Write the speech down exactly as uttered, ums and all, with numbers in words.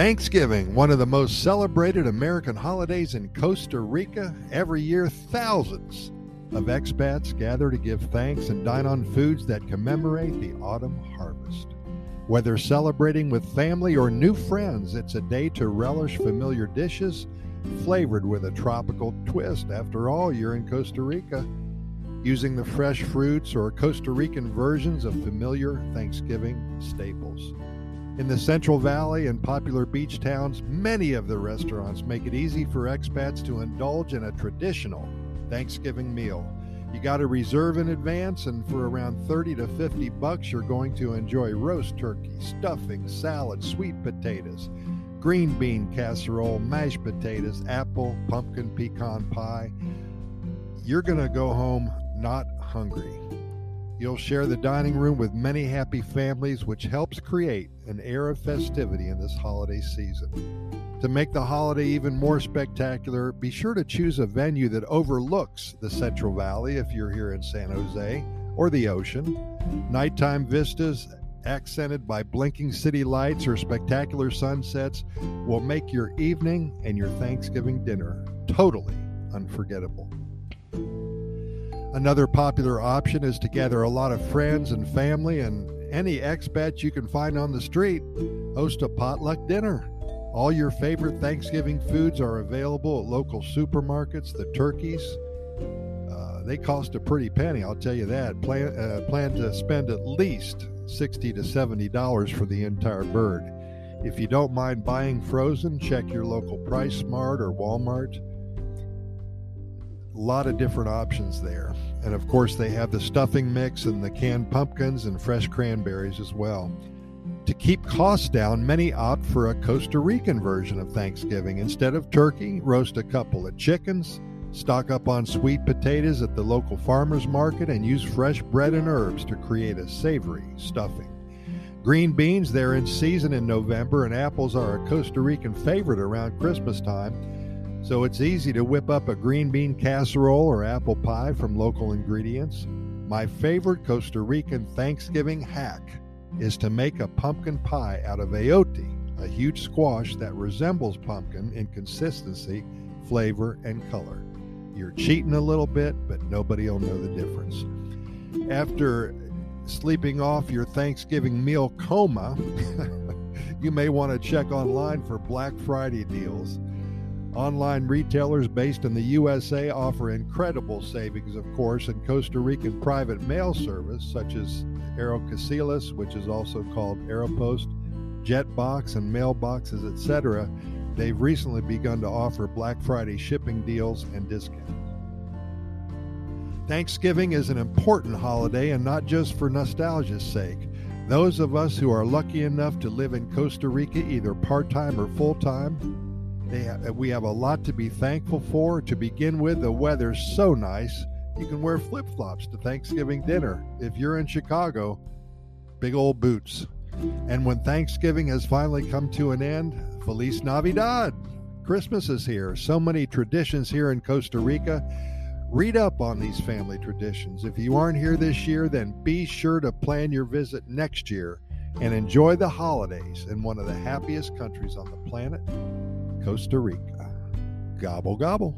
Thanksgiving, one of the most celebrated American holidays in Costa Rica. Every year, thousands of expats gather to give thanks and dine on foods that commemorate the autumn harvest. Whether celebrating with family or new friends, it's a day to relish familiar dishes flavored with a tropical twist. After all, you're in Costa Rica. Using the fresh fruits or Costa Rican versions of familiar Thanksgiving staples. In the Central Valley and popular beach towns, many of the restaurants make it easy for expats to indulge in a traditional Thanksgiving meal. You got to reserve in advance, and for around thirty to fifty bucks, you're going to enjoy roast turkey, stuffing, salad, sweet potatoes, green bean casserole, mashed potatoes, apple, pumpkin, pecan pie. You're going to go home not hungry. You'll share the dining room with many happy families, which helps create an air of festivity in this holiday season. To make the holiday even more spectacular, be sure to choose a venue that overlooks the Central Valley if you're here in San Jose, or the ocean. Nighttime vistas accented by blinking city lights or spectacular sunsets will make your evening and your Thanksgiving dinner totally unforgettable. Another popular option is to gather a lot of friends and family and any expats you can find on the street. Host a potluck dinner. All your favorite Thanksgiving foods are available at local supermarkets. The turkeys, uh, they cost a pretty penny, I'll tell you that. Plan, uh, plan to spend at least sixty to seventy dollars for the entire bird. If you don't mind buying frozen, check your local PriceSmart or Walmart. A lot of different options there, and of course they have the stuffing mix and the canned pumpkins and fresh cranberries as well. To keep costs down, many opt for a Costa Rican version of Thanksgiving. Instead of turkey, roast a couple of chickens, stock up on sweet potatoes at the local farmers market, and use fresh bread and herbs to create a savory stuffing. Green beans, they're in season in November, and apples are a Costa Rican favorite around Christmas time. So it's easy to whip up a green bean casserole or apple pie from local ingredients. My favorite Costa Rican Thanksgiving hack is to make a pumpkin pie out of eyote, a huge squash that resembles pumpkin in consistency, flavor, and color. You're cheating a little bit, but nobody will know the difference. After sleeping off your Thanksgiving meal coma, you may want to check online for Black Friday deals. Online retailers based in the U S A offer incredible savings, of course, and Costa Rican private mail service such as Aero Casilis, which is also called Aeropost, Jetbox, and Mailboxes, et cetera. They've recently begun to offer Black Friday shipping deals and discounts. Thanksgiving is an important holiday, and not just for nostalgia's sake. Those of us who are lucky enough to live in Costa Rica, either part-time or full-time, They ha- we have a lot to be thankful for. To begin with, the weather's so nice, you can wear flip-flops to Thanksgiving dinner. If you're in Chicago, big old boots. And when Thanksgiving has finally come to an end, Feliz Navidad! Christmas is here. So many traditions here in Costa Rica. Read up on these family traditions. If you aren't here this year, then be sure to plan your visit next year and enjoy the holidays in one of the happiest countries on the planet, Costa Rica. Gobble, gobble.